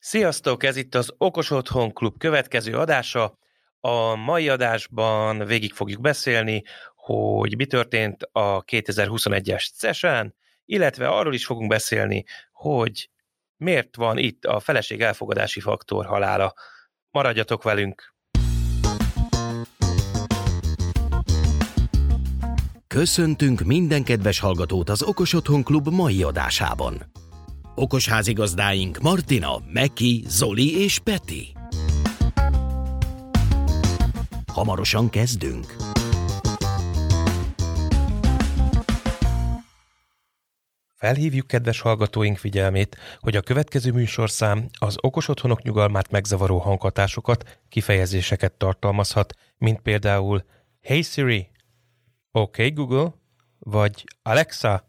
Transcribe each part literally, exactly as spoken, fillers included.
Sziasztok, ez itt az Okos Otthon Klub következő adása. A mai adásban végig fogjuk beszélni, hogy mi történt a kétezer-huszonegyes cé e es-en, illetve arról is fogunk beszélni, hogy miért van itt a feleség elfogadási faktor halála. Maradjatok velünk! Köszöntünk minden kedves hallgatót az Okos Otthon Klub mai adásában. Okos házigazdáink Martina, Meki, Zoli és Peti. Hamarosan kezdünk. Felhívjuk kedves hallgatóink figyelmét, hogy a következő műsorszám az okos otthonok nyugalmát megzavaró hanghatásokat, kifejezéseket tartalmazhat, mint például Hey Siri, OK Google, vagy Alexa.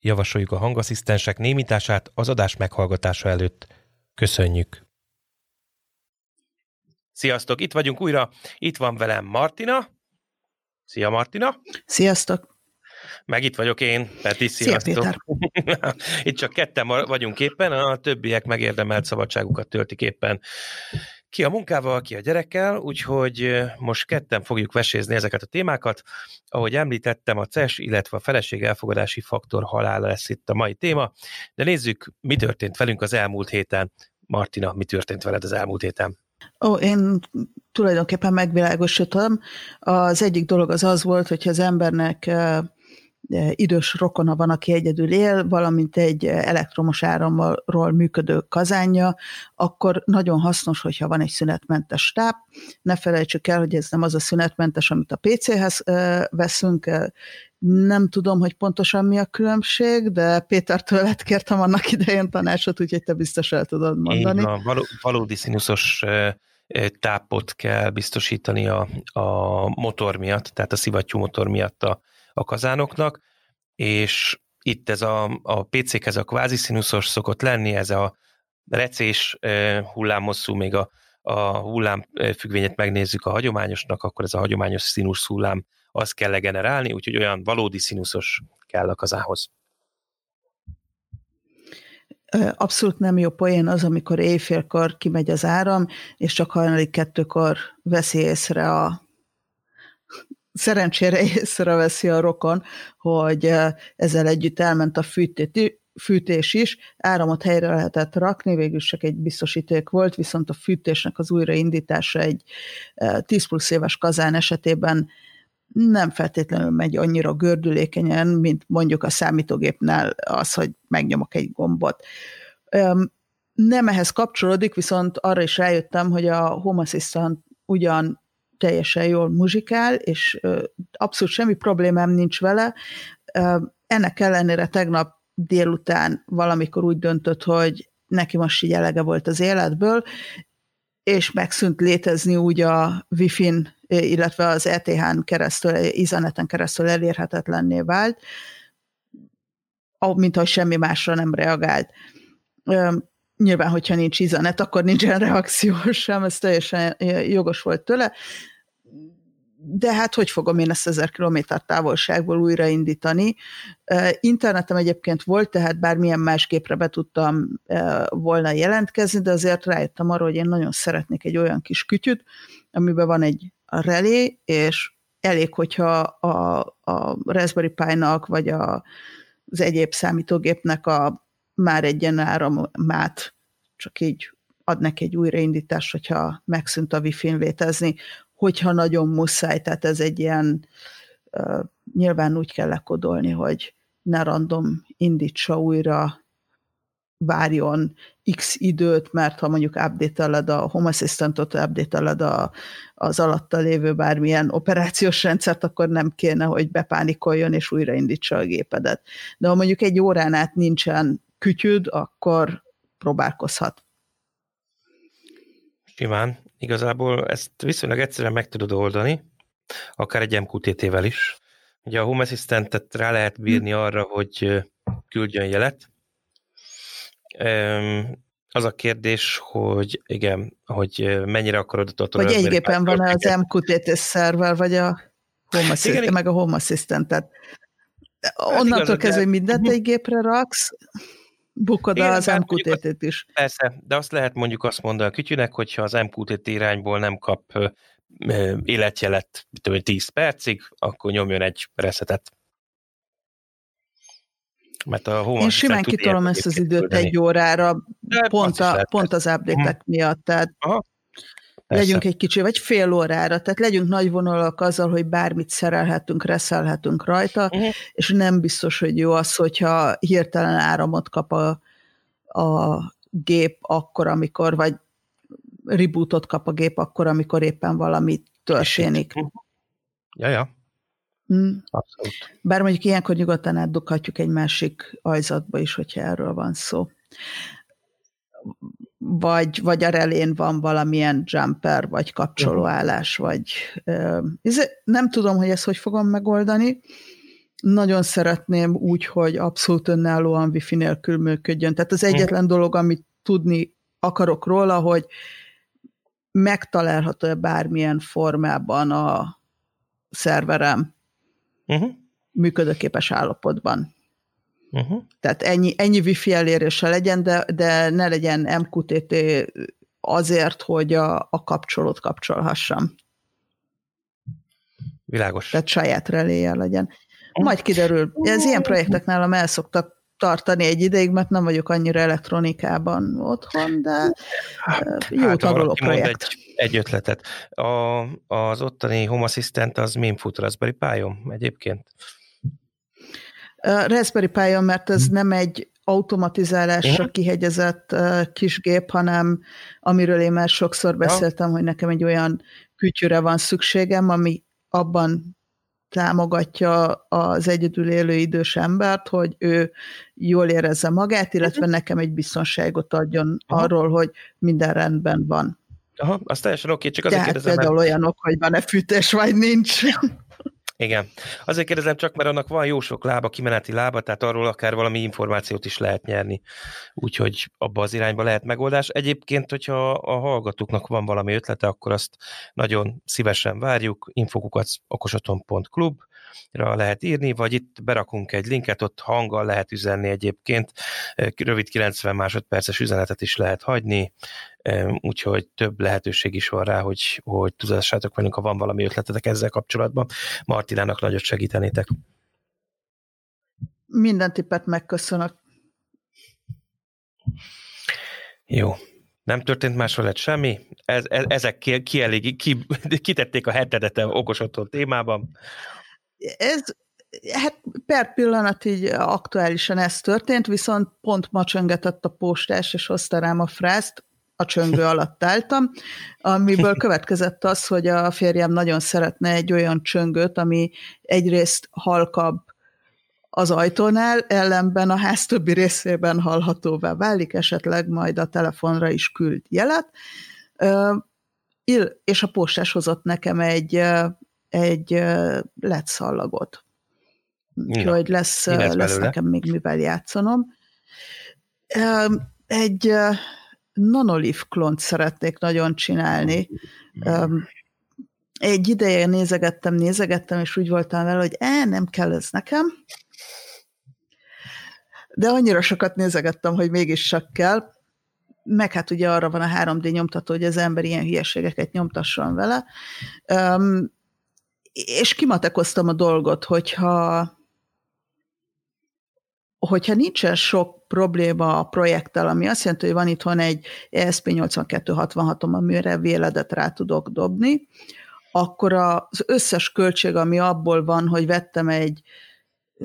Javasoljuk a hangasszisztensek némítását az adás meghallgatása előtt. Köszönjük! Sziasztok, itt vagyunk újra. Itt van velem Martina. Szia, Martina! Sziasztok! Meg itt vagyok én, Peti, sziasztok! Szia, itt csak ketten vagyunk éppen, a többiek megérdemelt szabadságukat töltik éppen. Ki a munkával, ki a gyerekkel, úgyhogy most ketten fogjuk vesézni ezeket a témákat. Ahogy említettem, a cé e es, illetve a feleség elfogadási faktor halála lesz itt a mai téma, de nézzük, mi történt velünk az elmúlt héten. Martina, mi történt veled az elmúlt héten? Ó, én tulajdonképpen megvilágosítom. Az egyik dolog az az volt, hogyha az embernek idős rokona van, aki egyedül él, valamint egy elektromos áramról működő kazánja, akkor nagyon hasznos, hogyha van egy szünetmentes táp. Ne felejtsük el, hogy ez nem az a szünetmentes, amit a pé céhez veszünk. Nem tudom, hogy pontosan mi a különbség, de Péter tőled kértem annak idején tanácsot, úgyhogy te biztos el tudod mondani. Én, való, valódi színuszos tápot kell biztosítani a, a motor miatt, tehát a szivattyú motor miatt a a kazánoknak, és itt ez a, a pé cékhez a kváziszínuszos szokott lenni, ez a recés hullámhosszú, még a, a hullámfüggvényet megnézzük a hagyományosnak, akkor ez a hagyományos színusz hullám, az kell legenerálni, úgyhogy olyan valódi színuszos kell a kazához. Abszolút nem jó poén az, amikor éjfélkor kimegy az áram, és csak hajnali kettőkor veszi észre a Szerencsére észreveszi a rokon, hogy ezzel együtt elment a fűtés is, áramot helyre lehetett rakni, végül csak egy biztosíték volt, viszont a fűtésnek az újraindítása egy tíz plusz éves kazán esetében nem feltétlenül megy annyira gördülékenyen, mint mondjuk a számítógépnál az, hogy megnyomok egy gombot. Nem ehhez kapcsolódik, viszont arra is rájöttem, hogy a Home Assistant ugyan teljesen jól muzsikál, és abszolút semmi problémám nincs vele. Ennek ellenére tegnap délután valamikor úgy döntött, hogy neki most így elege volt az életből, és megszűnt létezni úgy a Wi-Fi-n, illetve az é té hán keresztül, Ethernet-en keresztül elérhetetlenné vált, mint ahogy semmi másra nem reagált. Nyilván, hogyha nincs Ethernet, akkor nincsen reakció sem, ez teljesen jogos volt tőle, de hát hogy fogom én ezt ezer kilométer távolságból újraindítani. Internetem egyébként volt, tehát bármilyen más gépre be tudtam volna jelentkezni, de azért rájöttem arra, hogy én nagyon szeretnék egy olyan kis kütyüt, amiben van egy relé, és elég, hogyha a, a Raspberry Pi-nak, vagy a, az egyéb számítógépnek a már egyen áramát, csak így ad neki egy újraindítás, hogyha megszűnt a Wi-Fi-n létezni, hogyha nagyon muszáj, tehát ez egy ilyen, uh, nyilván úgy kell lekodolni, hogy ne random indítsa újra, várjon x időt, mert ha mondjuk update-eled a Home Assistant-ot, update-eled a, az alatta lévő bármilyen operációs rendszert, akkor nem kéne, hogy bepánikoljon és újraindítsa a gépedet. De ha mondjuk egy órán át nincsen kütyüd, akkor próbálkozhat. Simán. Igazából ezt viszonylag egyszerűen meg tudod oldani, akár egy em kú té té-vel is. Ugye a Home Assistant-et rá lehet bírni arra, hogy küldjön jelet. Az a kérdés, hogy igen, hogy mennyire akarod ott a... Vagy egy gépen van az em kú té té szerver, vagy a Home Assistant, meg a Home Assistant-et. Onnantól kezdve, hogy mindent egy gépre raksz. bukod az em kú té té-t is. Persze, de azt lehet mondjuk azt mondani a kütyűnek, hogyha az em kú té té irányból nem kap életjelet tíz percig, akkor nyomjon egy resetet. Mert a Home Assistant. Én simán kitolom ezt az időt küldeni. Egy órára, pont, a, pont az update-ek miatt. Tehát aha, legyünk egy kicsi, vagy fél órára, tehát legyünk nagy vonalak azzal, hogy bármit szerelhetünk, reszelhetünk rajta, uh-huh. és nem biztos, hogy jó az, hogyha hirtelen áramot kap a, a gép akkor, amikor, vagy rebootot kap a gép akkor, amikor éppen valami történik. Ja, ja. Hmm. Abszolút. Bár mondjuk ilyenkor nyugodtan átdughatjuk egy másik ajzatba is, hogyha erről van szó. Vagy, vagy a relén van valamilyen jumper, vagy kapcsolóállás, vagy... Ez, nem tudom, hogy ezt hogy fogom megoldani. Nagyon szeretném úgy, hogy abszolút önállóan wifi nélkül működjön. Tehát az egyetlen dolog, amit tudni akarok róla, hogy megtalálható-e bármilyen formában a szerverem uh-huh. működőképes állapotban. Uh-huh. Tehát ennyi, ennyi wifi elérése legyen, de, de ne legyen em kú té té azért, hogy a, a kapcsolót kapcsolhassam. Világos. Tehát saját reléje legyen. Majd kiderül. Ez ilyen projekteknél nálam el szoktak tartani egy ideig, mert nem vagyok annyira elektronikában otthon, de hát, jó tanuló projekt. Egy, egy ötletet. A, az ottani Home Assistant az min fut Raspberry Pi-on egyébként? Raspberry Pi-on, mert ez nem egy automatizálásra kihegyezett kisgép, hanem amiről én már sokszor beszéltem, hogy nekem egy olyan kütyűre van szükségem, ami abban támogatja az egyedül élő idős embert, hogy ő jól érezze magát, illetve nekem egy biztonságot adjon aha. arról, hogy minden rendben van. Aha, az teljesen oké, csak azért kérdezem. Tehát például olyanok, hogy van-e fűtés, vagy nincs. Igen. Azért kérdezem csak, mert annak van jó sok lába, kimeneti lába, tehát arról akár valami információt is lehet nyerni. Úgyhogy abba az irányba lehet megoldás. Egyébként, hogyha a hallgatóknak van valami ötlete, akkor azt nagyon szívesen várjuk. Infokukat okos otthon pont klubra lehet írni, vagy itt berakunk egy linket, ott hanggal lehet üzenni egyébként. Rövid kilencven másodperces üzenetet is lehet hagyni, úgyhogy több lehetőség is van rá, hogy, hogy tudássátok velünk, ha van valami ötletetek ezzel kapcsolatban. Martinának nagyot segítenétek. Minden tippet megköszönök. Jó. Nem történt máshol semmi. Ez, ez, ezek ki, ki elég, ki, kitették a hetedet okos otthon témában. Ez, hát per pillanat így aktuálisan ez történt, viszont pont ma csöngetett a postás, és hozta rám a frázt, a csöngő alatt álltam, amiből következett az, hogy a férjem nagyon szeretne egy olyan csöngőt, ami egyrészt halkabb az ajtónál, ellenben a ház többi részében hallhatóvá válik, esetleg majd a telefonra is küld jelet, és a postás hozott nekem egy egy led szallagot. Úgyhogy lesz, lesz nekem még mivel játszanom. Egy Nanoleaf klont szeretnék nagyon csinálni. Egy ideje nézegettem, nézegettem, és úgy voltam vele, hogy e, nem kell ez nekem. De annyira sokat nézegettem, hogy mégis csak kell. Meg hát ugye arra van a három dé nyomtató, hogy az ember ilyen hülyeségeket nyomtasson vele. És kimatekoztam a dolgot, hogyha, hogyha nincsen sok probléma a projekttel, ami azt jelenti, hogy van itthon egy E S P nyolcvan kettő hatvanhatom, amire véledet rá tudok dobni, akkor az összes költség, ami abból van, hogy vettem egy,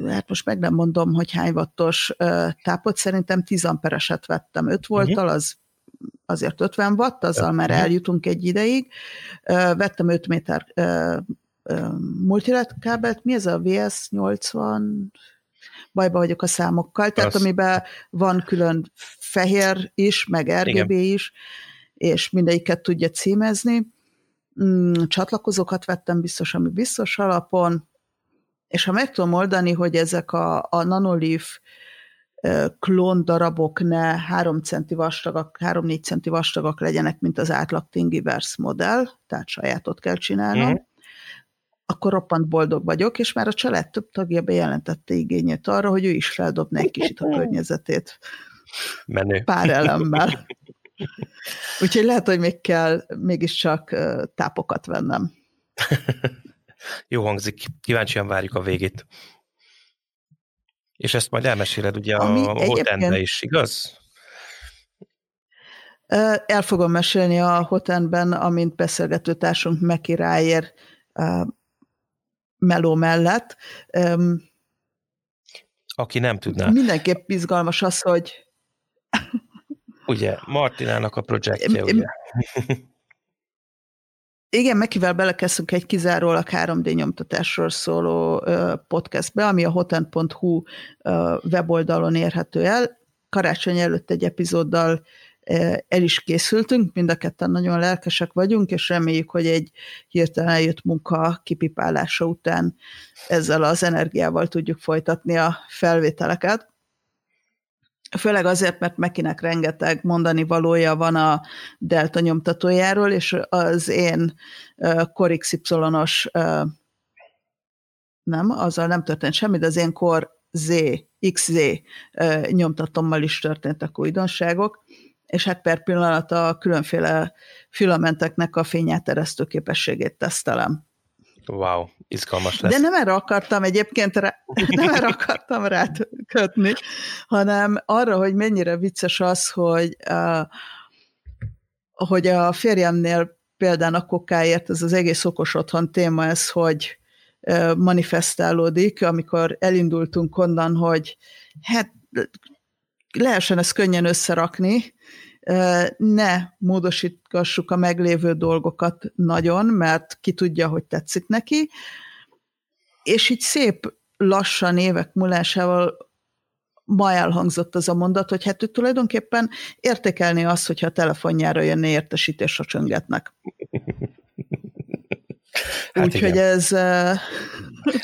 hát most meg nem mondom, hogy hány wattos tápot, szerintem tíz ampereset vettem öt volttal, az azért ötven watt, azzal már eljutunk egy ideig. Vettem öt méter multilet kábelt, mi ez a V S nyolcvan? Bajba vagyok a számokkal, tehát az... amiben van külön fehér is, meg R G B igen. is, és mindegyiket tudja címezni. Csatlakozókat vettem biztos, ami biztos alapon, és ha meg tudom oldani, hogy ezek a, a Nanoleaf klón darabok ne három centi vastagak, három-négy centi vastagak legyenek, mint az átlag Thingiverse modell, tehát sajátot kell csinálnom, mm-hmm. akkor roppant boldog vagyok, és már a család több tagja bejelentette igényét arra, hogy ő is feldobná egy kicsit a környezetét. Menő. Pár elemmel. Úgyhogy lehet, hogy még kell mégiscsak tápokat vennem. Jó hangzik, kíváncsian várjuk a végét. És ezt majd elmeséled ugye ami a hotendbe is, igaz? El fogom mesélni a hotendben, amint beszélgető társunk Meki Ráér meló mellett. Aki nem tudná. Mindenképp izgalmas az, hogy... Ugye, Martinának a projektje, ugye? Igen, Mekivel belekezdünk egy kizárólag három dé nyomtatásról szóló podcastbe, ami a hotend pont hu weboldalon érhető el. Karácsony előtt egy epizóddal el is készültünk, mind a ketten nagyon lelkesek vagyunk, és reméljük, hogy egy hirtelen eljött munka kipipálása után ezzel az energiával tudjuk folytatni a felvételeket. Főleg azért, mert Mekinek rengeteg mondani valója van a Delta nyomtatójáról, és az én Core iksz ipszilon-os nem, azzal nem történt semmi, de az én Core Z, iksz zé nyomtatommal is történtek újdonságok, és hát per pillanat a különféle filamenteknek a fényáteresztő képességét tesztelem. Wow, izgalmas lesz. De nem erre akartam egyébként, rá, nem erre akartam rákötni, hanem arra, hogy mennyire vicces az, hogy, uh, hogy a férjemnél például a kokáért, ez az egész okos otthon téma ez, hogy uh, manifestálódik, amikor elindultunk onnan, hogy hát lehessen ezt könnyen összerakni, ne módosítgassuk a meglévő dolgokat nagyon, mert ki tudja, hogy tetszik neki, és így szép lassan évek múlásával ma elhangzott az a mondat, hogy hát ő tulajdonképpen értékelné azt, hogyha a telefonjára jönne értesítés, ha csöngetnek. Hát úgyhogy ez,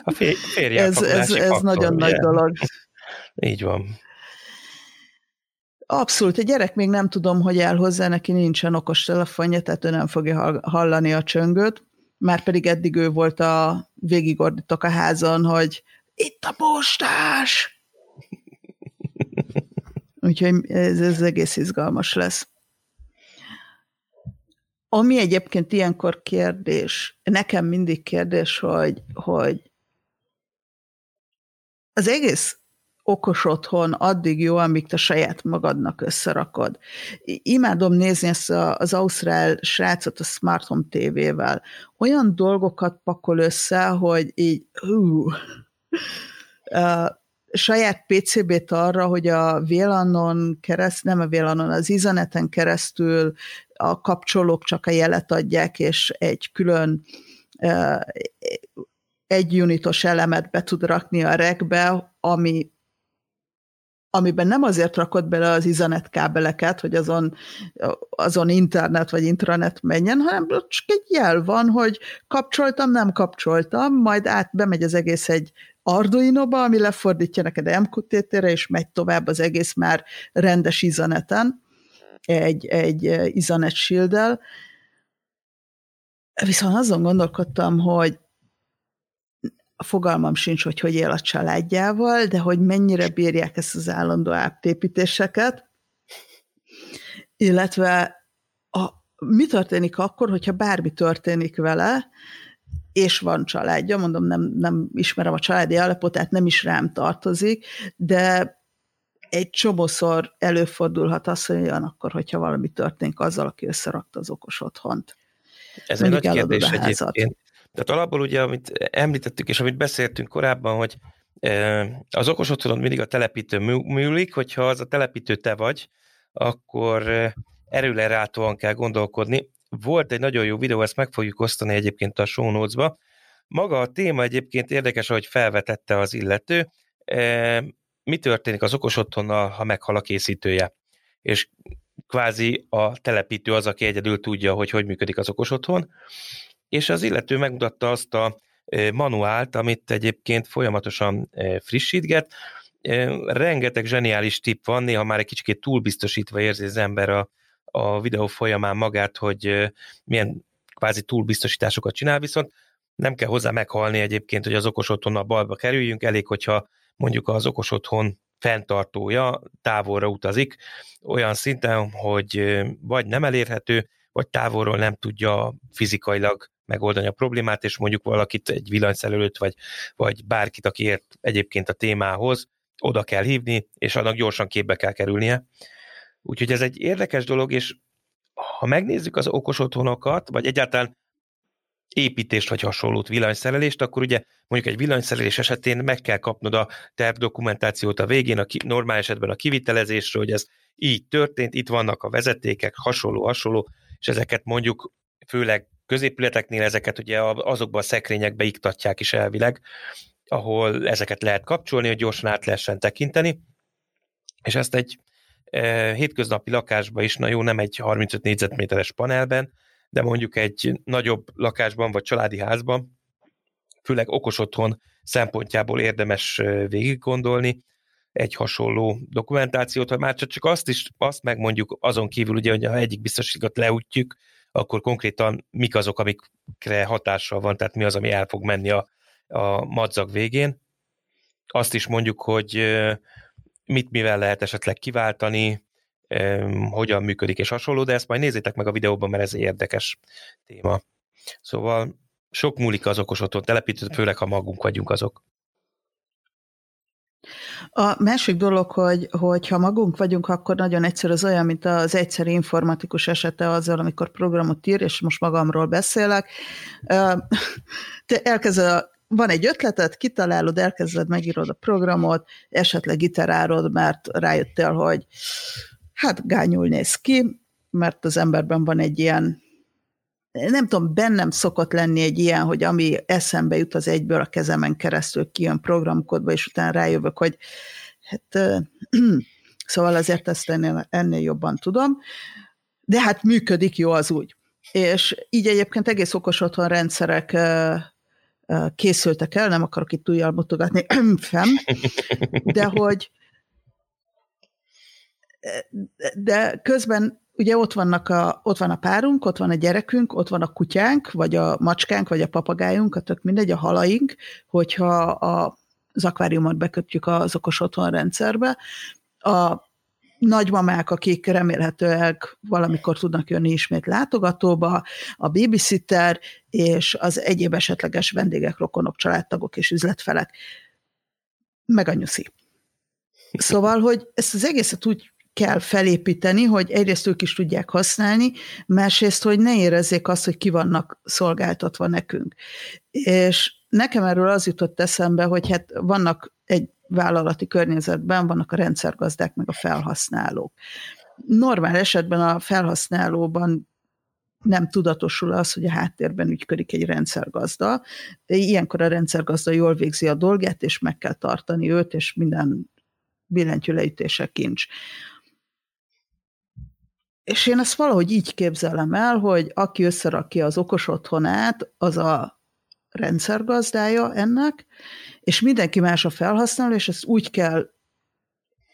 a fér- ez, ez, ez nagyon ugye? Nagy dolog. Így van. Abszolút, a gyerek még nem tudom, hogy áll hozzá, neki nincsen okostelefonja, tehát ő nem fogja hallani a csöngöt, már pedig eddig ő volt a végigordítok a házon, hogy itt a postás! Úgyhogy ez, ez egész izgalmas lesz. Ami egyébként ilyenkor kérdés, nekem mindig kérdés, hogy, hogy az egész okos otthon addig jó, amíg te saját magadnak összerakod. Imádom nézni ezt az ausztrál srácot a Smart Home té vével. Olyan dolgokat pakol össze, hogy így hú, saját pé cé bét arra, hogy a vé lánon keresztül, nem a vé lánon, az Ethernet-en keresztül a kapcsolók csak a jelet adják, és egy külön egy unitos elemet be tud rakni a rackbe, ami amiben nem azért rakod bele az Ethernet kábeleket, hogy azon, azon internet vagy intranet menjen, hanem csak egy jel van, hogy kapcsoltam, nem kapcsoltam, majd át bemegy az egész egy Arduino-ba, ami lefordítja neked em kú té té-re, és megy tovább az egész már rendes Etherneten, egy, egy Ethernet shield-del. Viszont azon gondolkodtam, hogy fogalmam sincs, hogy hogy él a családjával, de hogy mennyire bírják ezt az állandó áttépítéseket, illetve a, mi történik akkor, hogyha bármi történik vele, és van családja, mondom, nem, nem ismerem a családi állapotát, nem is rám tartozik, de egy csomószor előfordulhat az, hogy olyan akkor, hogyha valami történik azzal, aki összerakta az okos otthont. Ez egy nagy kérdés egyébként. Tehát alapból ugye, amit említettük, és amit beszéltünk korábban, hogy az okos otthonon mindig a telepítő műlik, hogyha az a telepítő te vagy, akkor erőlelátóan kell gondolkodni. Volt egy nagyon jó videó, ezt meg fogjuk osztani egyébként a show notes-ba. Maga a téma egyébként érdekes, ahogy felvetette az illető. Mi történik az okos otthonnal, ha meghal a készítője? És kvázi a telepítő az, aki egyedül tudja, hogy hogy működik az okos otthon. És az illető megmutatta azt a manuált, amit egyébként folyamatosan frissítget. Rengeteg zseniális tipp van, néha már egy kicsit túlbiztosítva érzi az ember a, a videó folyamán magát, hogy milyen kvázi túlbiztosításokat csinál, viszont nem kell hozzá meghalni egyébként, hogy az okos otthonnal balba kerüljünk, elég, hogyha mondjuk az okos otthon fenntartója távolra utazik, olyan szinten, hogy vagy nem elérhető, vagy távolról nem tudja fizikailag megoldani a problémát, és mondjuk valakit, egy villanyszerelőt, vagy, vagy bárkit, aki ért egyébként a témához, oda kell hívni, és annak gyorsan képbe kell kerülnie. Úgyhogy ez egy érdekes dolog, és ha megnézzük az okos otthonokat, vagy egyáltalán építést vagy hasonlót, villanyszerelést, akkor ugye mondjuk egy villanyszerelés esetén meg kell kapnod a tervdokumentációt a végén, a ki, normál esetben a kivitelezésről, hogy ez így történt, itt vannak a vezetékek, hasonló-hasonló, és ezeket mondjuk főleg középületeknél ezeket ugye azokban a szekrényekbe iktatják is elvileg, ahol ezeket lehet kapcsolni, hogy gyorsan át lehessen tekinteni, és ezt egy e, hétköznapi lakásban is, na jó, nem egy harmincöt négyzetméteres panelben, de mondjuk egy nagyobb lakásban vagy családi házban, főleg okos otthon szempontjából érdemes végig gondolni egy hasonló dokumentációt, ha már csak azt is, azt megmondjuk azon kívül, ugye, hogy ha egyik biztosítékot leütjük, akkor konkrétan mik azok, amikre hatással van, tehát mi az, ami el fog menni a, a madzag végén. Azt is mondjuk, hogy mit, mivel lehet esetleg kiváltani, hogyan működik és hasonló, de ezt majd nézzétek meg a videóban, mert ez érdekes téma. Szóval sok múlik az okos otthon telepítő, főleg ha magunk vagyunk azok. A másik dolog, hogy, hogy ha magunk vagyunk, akkor nagyon egyszerű, az olyan, mint az egyszerű informatikus esete azzal, amikor programot ír, és most magamról beszélek. Te elkezded, van egy ötleted, kitalálod, elkezded, megírod a programot, esetleg iterálod, mert rájöttél, hogy hát gányul néz ki, mert az emberben van egy ilyen, nem tudom, bennem szokott lenni egy ilyen, hogy ami eszembe jut, az egyből a kezemen keresztül kijön programkodba, és utána rájövök, hogy hát, euh, szóval azért ezt ennél, ennél jobban tudom, de hát működik jó az úgy. És így egyébként egész okos otthon rendszerek euh, készültek el, nem akarok itt újjal mutogatni, fem, de hogy de közben ugye ott, vannak a, ott van a párunk, ott van a gyerekünk, ott van a kutyánk, vagy a macskánk, vagy a papagájunk, a tök mindegy, a halaink, hogyha a, az akváriumot bekötjük az okos otthon rendszerbe. A nagymamák, akik remélhetőleg valamikor tudnak jönni ismét látogatóba, a babysitter és az egyéb esetleges vendégek, rokonok, családtagok és üzletfelek. Meg a nyuszi. Szóval, hogy ezt az egészet úgy kell felépíteni, hogy egyrészt ők is tudják használni, másrészt, hogy ne érezzék azt, hogy ki vannak szolgáltatva nekünk. És nekem erről az jutott eszembe, hogy hát vannak egy vállalati környezetben, vannak a rendszergazdák, meg a felhasználók. Normál esetben a felhasználóban nem tudatosul az, hogy a háttérben ügyködik egy rendszergazda. Ilyenkor a rendszergazda jól végzi a dolgát, és meg kell tartani őt, és minden billentyűleütése kincs. És én ezt valahogy így képzelem el, hogy aki összerakja az okos otthonát, az a rendszergazdája ennek, és mindenki más a felhasználó, és ezt úgy kell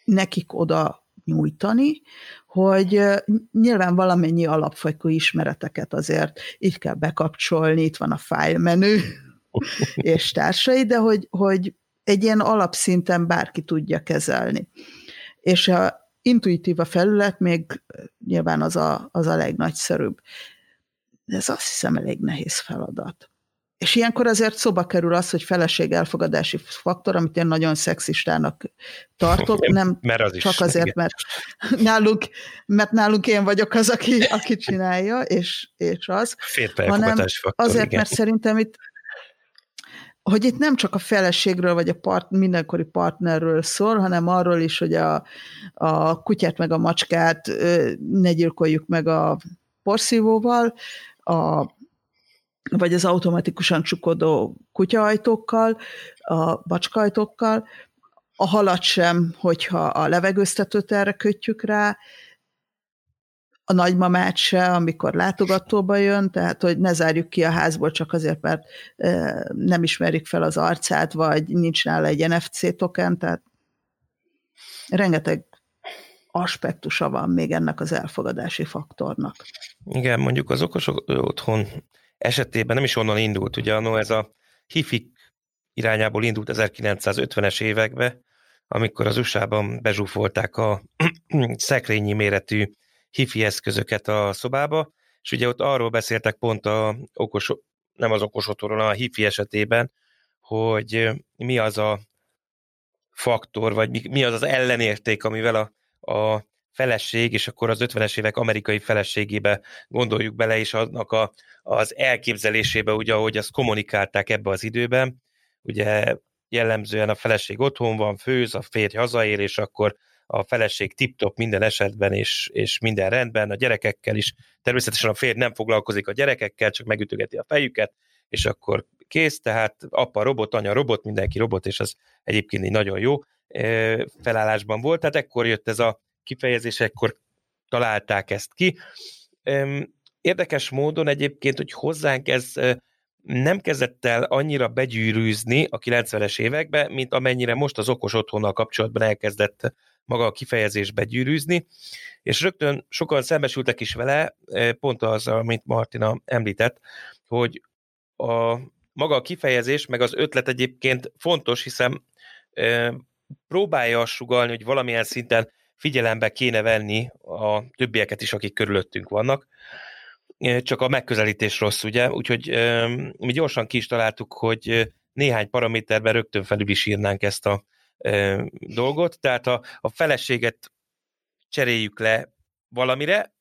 nekik oda nyújtani, hogy nyilván valamennyi alapfajta ismereteket azért így kell bekapcsolni, itt van a file menü és társai, de hogy, hogy egy ilyen alapszinten bárki tudja kezelni. És a intuitív a felület, még nyilván az a, az a legnagyszerűbb. De ez azt hiszem elég nehéz feladat. És ilyenkor azért szóba kerül az, hogy feleség elfogadási faktor, amit én nagyon szexistának tartok, nem az csak is, azért, igen. mert nálunk, mert nálunk én vagyok az, aki, aki csinálja, és, és az, férfi hanem faktor, azért, igen. mert szerintem itt hogy itt nem csak a feleségről, vagy a part, mindenkori partnerről szól, hanem arról is, hogy a, a kutyát meg a macskát ne gyilkoljuk meg a porszívóval, a, vagy az automatikusan csukodó kutyaajtókkal, a macskaajtókkal, a halat sem, hogyha a levegőztetőt erre kötjük rá, a nagymamát se, amikor látogatóba jön, tehát, hogy ne zárjuk ki a házból csak azért, mert e, nem ismerik fel az arcát, vagy nincs nála egy en ef cé token, tehát rengeteg aspektusa van még ennek az elfogadási faktornak. Igen, mondjuk az okos otthon esetében nem is onnan indult, ugye, no, ez a hifik irányából indult ezerkilencszázötvenes évekbe, amikor az u es á-ban bezsúfolták a szekrényi méretű hifi eszközöket a szobába, és ugye ott arról beszéltek pont a okos, nem az okos otthonról, a hifi esetében, hogy mi az a faktor, vagy mi, mi az az ellenérték, amivel a, a feleség, és akkor az ötvenes évek amerikai feleségébe gondoljuk bele, és annak a, az elképzelésébe, ugye, ahogy azt kommunikálták ebbe az időben, ugye jellemzően a feleség otthon van, főz, a férj hazaér, és akkor a feleség tip-top minden esetben, és, és minden rendben, a gyerekekkel is. Természetesen a férj nem foglalkozik a gyerekekkel, csak megütögeti a fejüket, és akkor kész, tehát apa robot, anya robot, mindenki robot, és az egyébként egy nagyon jó felállásban volt. Tehát ekkor jött ez a kifejezés, ekkor találták ezt ki. Érdekes módon egyébként, hogy hozzánk ez nem kezdett el annyira begyűrűzni a kilencvenes években, mint amennyire most az okos otthonnal kapcsolatban elkezdett maga a kifejezés begyűrűzni, és rögtön sokan szembesültek is vele, pont az, amit Martina említett, hogy a maga a kifejezés, meg az ötlet egyébként fontos, hiszen próbálja azt sugallni, hogy valamilyen szinten figyelembe kéne venni a többieket is, akik körülöttünk vannak, csak a megközelítés rossz, ugye? Úgyhogy mi gyorsan ki is találtuk, hogy néhány paraméterben rögtön felül is írnánk ezt a dolgot, tehát a, a feleséget cseréljük le valamire,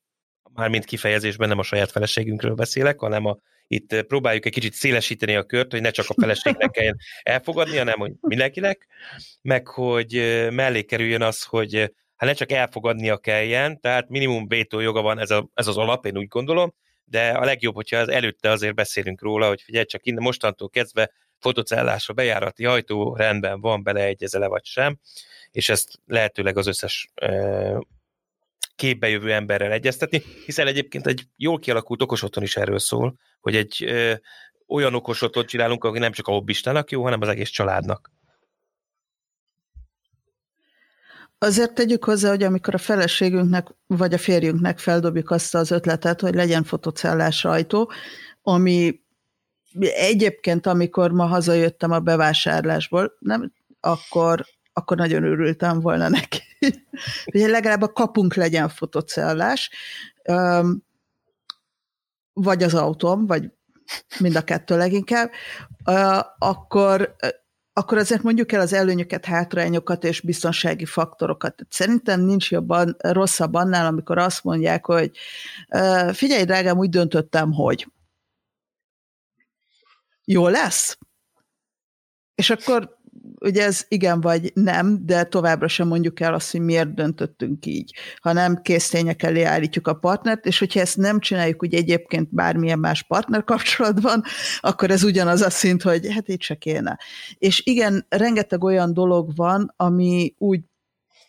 mármint kifejezésben nem a saját feleségünkről beszélek, hanem a, itt próbáljuk egy kicsit szélesíteni a kört, hogy ne csak a feleségnek kelljen elfogadni, hanem hogy mindenkinek, meg hogy mellé kerüljön az, hogy hát ne csak elfogadnia kelljen, tehát minimum vétójoga van, ez, a, ez az alap, én úgy gondolom, de a legjobb, hogyha az előtte azért beszélünk róla, hogy figyelj csak, innen mostantól kezdve fotocellásra bejárati ajtó rendben van, beleegyezele vagy sem, és ezt lehetőleg az összes e, képbe jövő emberrel egyeztetni, hiszen egyébként egy jól kialakult okos otthon is erről szól, hogy egy e, olyan okos otthont csinálunk, aki nem csak a hobbistának jó, hanem az egész családnak. Azért tegyük hozzá, hogy amikor a feleségünknek vagy a férjünknek feldobjuk azt az ötletet, hogy legyen fotocellás ajtó, ami egyébként, amikor ma hazajöttem a bevásárlásból, nem, akkor, akkor nagyon örültem volna neki. Ugye legalább a kapunk legyen fotocellás, vagy az autóm, vagy mind a kettő leginkább, akkor... akkor azért mondjuk el az előnyöket, hátrányokat és biztonsági faktorokat. Szerintem nincs jobban, rosszabb annál, amikor azt mondják, hogy figyelj, drágám, úgy döntöttem, hogy jó lesz. És akkor ugye ez igen vagy nem, de továbbra sem mondjuk el azt, hogy miért döntöttünk így, hanem késztények elé állítjuk a partnert, és hogyha ezt nem csináljuk úgy egyébként bármilyen más partner kapcsolatban, akkor ez ugyanaz a szint, hogy hát így se kéne. És igen, rengeteg olyan dolog van, ami úgy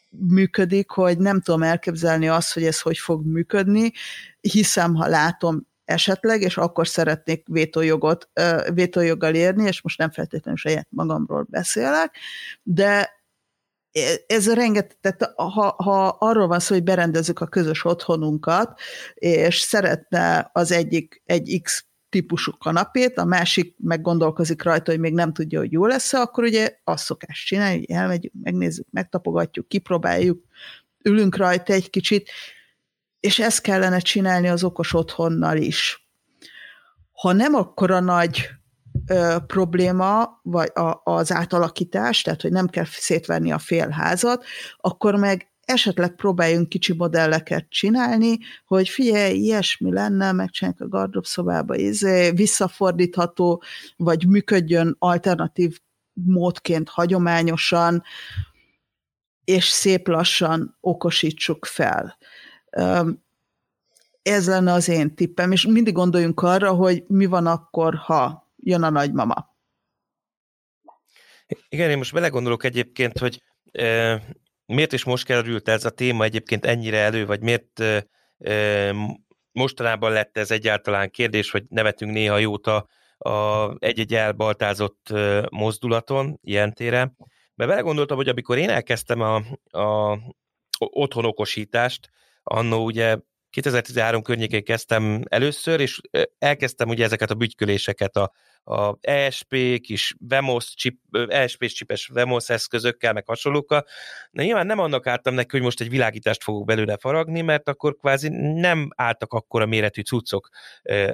működik, hogy nem tudom elképzelni azt, hogy ez hogy fog működni, hiszem, ha látom esetleg, és akkor szeretnék vétójogot, vétójoggal érni, és most nem feltétlenül saját magamról beszélek, de ez rengeteg, tehát ha, ha arról van szó, hogy berendezzük a közös otthonunkat, és szeretne az egyik egy X típusú kanapét, a másik meggondolkozik rajta, hogy még nem tudja, hogy jó lesz-e, akkor ugye azt szokás csinálni, hogy elmegyünk, megnézzük, megtapogatjuk, kipróbáljuk, ülünk rajta egy kicsit, és ezt kellene csinálni az okos otthonnal is. Ha nem akkora nagy ö, probléma vagy a, az átalakítás, tehát hogy nem kell szétvenni a félházat, akkor meg esetleg próbáljunk kicsi modelleket csinálni, hogy figyelj, ilyesmi lenne, megcsináljuk a gardróbszobába, izé, visszafordítható, vagy működjön alternatív módként hagyományosan, és szép lassan okosítsuk fel. Ez lenne az én tippem, és mindig gondoljunk arra, hogy mi van akkor, ha jön a nagymama. Igen, én most belegondolok egyébként, hogy e, miért is most került ez a téma egyébként ennyire elő, vagy miért e, e, mostanában lett ez egyáltalán kérdés, hogy nevetünk néha jót a, a egy-egy elbaltázott e, mozdulaton, ilyen téren. Mert belegondoltam, hogy amikor én elkezdtem a, a otthonokosítást, annó ugye kétezer-tizenhárom környékén kezdtem először, és elkezdtem ugye ezeket a bütyköléseket a, a E S P, kis Vemos, chip, E S P-s csipes Vemos eszközökkel, meg hasonlókkal. De nyilván nem annak álltam neki, hogy most egy világítást fogok belőle faragni, mert akkor kvázi nem álltak akkora méretű cuccok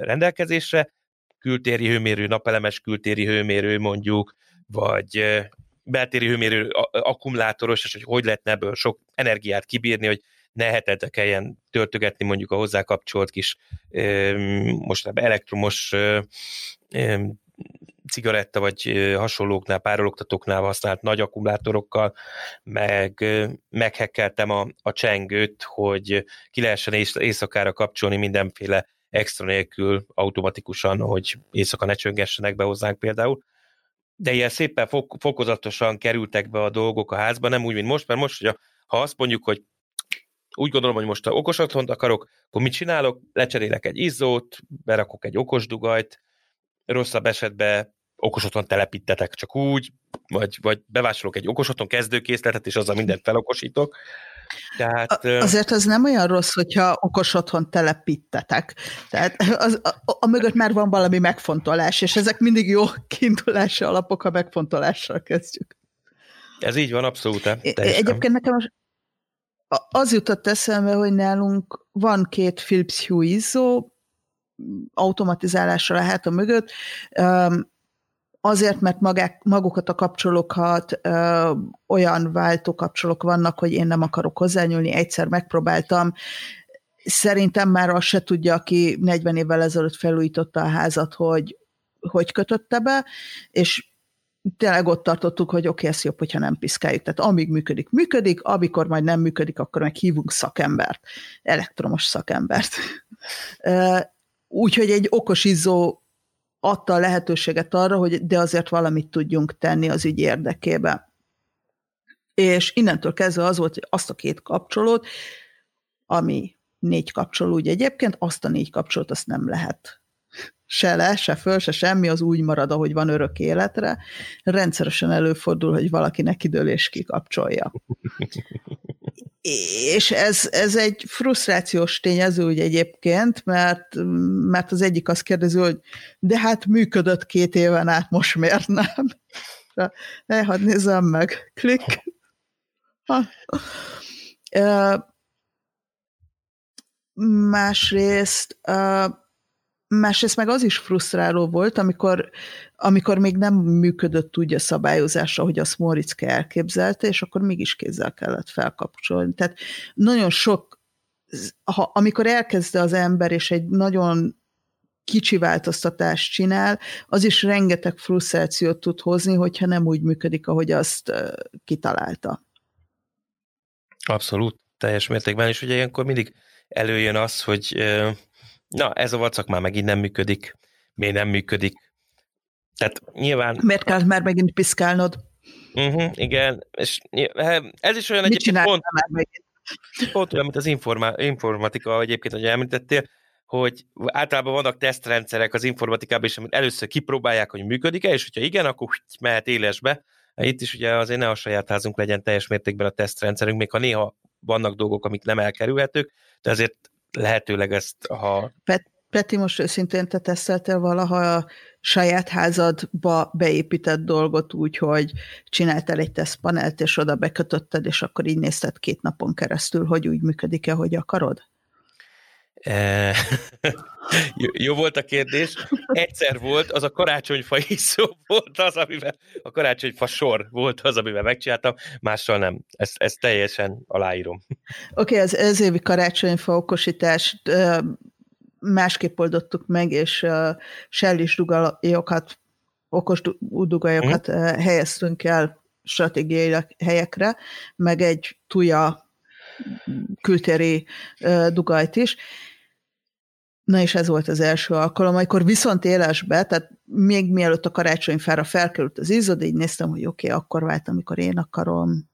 rendelkezésre, kültéri hőmérő, napelemes kültéri hőmérő mondjuk, vagy beltéri hőmérő akkumulátoros, és hogy hogy lehetne ebből sok energiát kibírni, hogy ne hetente kelljen törtögetni mondjuk a hozzá kapcsolt kis most elektromos cigaretta, vagy hasonlóknál, párologtatóknál használt nagy akkumulátorokkal, meg meghekkeltem a, a csengőt, hogy ki lehessen éjszakára kapcsolni mindenféle extra nélkül automatikusan, hogy éjszaka ne csöngessenek be hozzánk például. De ilyen szépen fok, fokozatosan kerültek be a dolgok a házba, nem úgy, mint most, mert most, hogyha, ha azt mondjuk, hogy úgy gondolom, hogy most ha okos otthont akarok, akkor mit csinálok? Lecserélek egy izzót, berakok egy okos dugajt, rosszabb esetben okos otthont telepítetek csak úgy, vagy, vagy bevásárolok egy okos otthon kezdőkészletet, és azzal mindent felokosítok. Tehát, azért az nem olyan rossz, hogyha okos otthon telepítetek. Tehát az, a, a mögött már van valami megfontolás, és ezek mindig jó kiindulási alapok, ha megfontolással kezdjük. Ez így van, abszolút. Egyébként nekem az, az jutott eszembe, hogy nálunk van két Philips Hue izzó, automatizálásra a háta mögött, azért, mert magák, magukat a kapcsolókat ö, olyan váltó kapcsolók vannak, hogy én nem akarok hozzányúlni, egyszer megpróbáltam. Szerintem már azt se tudja, aki negyven évvel ezelőtt felújította a házat, hogy hogy kötötte be, és tényleg ott tartottuk, hogy oké, okay, ez jobb, hogyha nem piszkáljuk. Tehát amíg működik, működik, amikor majd nem működik, akkor meg hívunk szakembert, elektromos szakembert. Úgyhogy egy okos izzó adta a lehetőséget arra, hogy de azért valamit tudjunk tenni az ügy érdekében. És innentől kezdve az volt, hogy azt a két kapcsolót, ami négy kapcsoló, ugye egyébként azt a négy kapcsolót azt nem lehet. Se le, se föl, se semmi, az úgy marad, ahogy van örök életre. Rendszeresen előfordul, hogy valakinek kidől és kikapcsolja. És ez, ez egy frusztrációs tényező úgy egyébként, mert, mert az egyik azt kérdezi, hogy de hát működött két éven át, most miért nem? Ne, hadd nézzem meg. Klik. Ha. Másrészt, másrészt meg az is frusztráló volt, amikor, amikor még nem működött úgy a szabályozása, hogy azt Móriczka elképzelte, és akkor mégis kézzel kellett felkapcsolni. Tehát nagyon sok, ha, amikor elkezdte az ember, és egy nagyon kicsi változtatást csinál, az is rengeteg frusztrációt tud hozni, hogyha nem úgy működik, ahogy azt kitalálta. Abszolút, teljes mértékben, és ugye ilyenkor mindig előjön az, hogy na, ez a vacak már megint nem működik, még nem működik. Tehát nyilván... Miért kell már megint piszkálnod? Uh-huh, igen, és ez is olyan egyébként pont, pont olyan, mint az informa- informatika egyébként, ahogy említettél, hogy általában vannak tesztrendszerek az informatikában, és amit először kipróbálják, hogy működik-e, és hogyha igen, akkor mehet élesbe. Itt is ugye azért ne a saját házunk legyen teljes mértékben a tesztrendszerünk, még ha néha vannak dolgok, amik nem elkerülhetők, de azért lehetőleg ezt, ha... Pet, Peti, most őszintén te teszteltél valaha a saját házadba beépített dolgot úgy, hogy csináltál egy tesztpanelt, és oda bekötötted, és akkor így nézted két napon keresztül, hogy úgy működik-e, hogy akarod? Jó volt a kérdés. Egyszer volt, az a karácsonyfa izzó volt az, amivel a karácsonyfa sor volt az, amivel megcsináltam, mással nem. Ezt, ezt teljesen aláírom. Oké, okay, az ez évi karácsonyfa okosítást másképp oldottuk meg, és sellés dugajokat, okos dugajokat mm. helyeztünk el stratégiai helyekre, meg egy tuja kültéri dugajt is. Na és ez volt az első alkalom, amikor viszont élesbe, tehát még mielőtt a karácsonyfára felkerült az izzó, de így néztem, hogy oké, okay, akkor vált, amikor én akarom.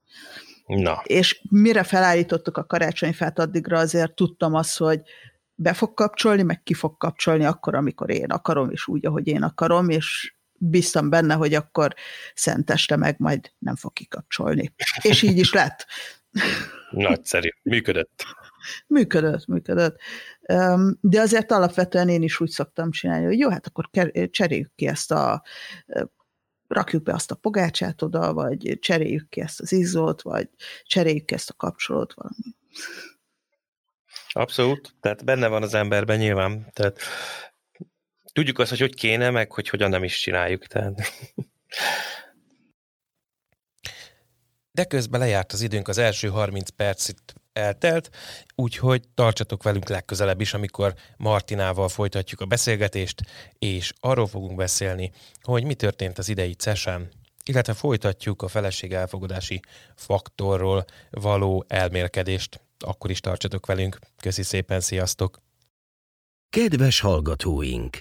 Na. És mire felállítottuk a karácsonyfát, addigra azért tudtam azt, hogy be fog kapcsolni, meg ki fog kapcsolni akkor, amikor én akarom, és úgy, ahogy én akarom, és bíztam benne, hogy akkor szenteste meg majd nem fog kikapcsolni. És így is lett. Nagyszerű, működött. működött, működött. De azért alapvetően én is úgy szoktam csinálni, hogy jó, hát akkor cseréljük ki ezt a, rakjuk be azt a pogácsát oda, vagy cseréljük ki ezt az izzót, vagy cseréljük ki ezt a kapcsolót valami. Abszolút, tehát benne van az emberben nyilván, tehát tudjuk azt, hogy hogy kéne, meg hogy hogyan nem is csináljuk. Tehát. De közben lejárt az időnk, az első harminc perc itt eltelt, úgyhogy tartsatok velünk legközelebb is, amikor Martinával folytatjuk a beszélgetést, és arról fogunk beszélni, hogy mi történt az idei cé é es-en, illetve folytatjuk a feleség elfogadási faktorról való elmélkedést. Akkor is tartsatok velünk. Köszi szépen, sziasztok! Kedves hallgatóink!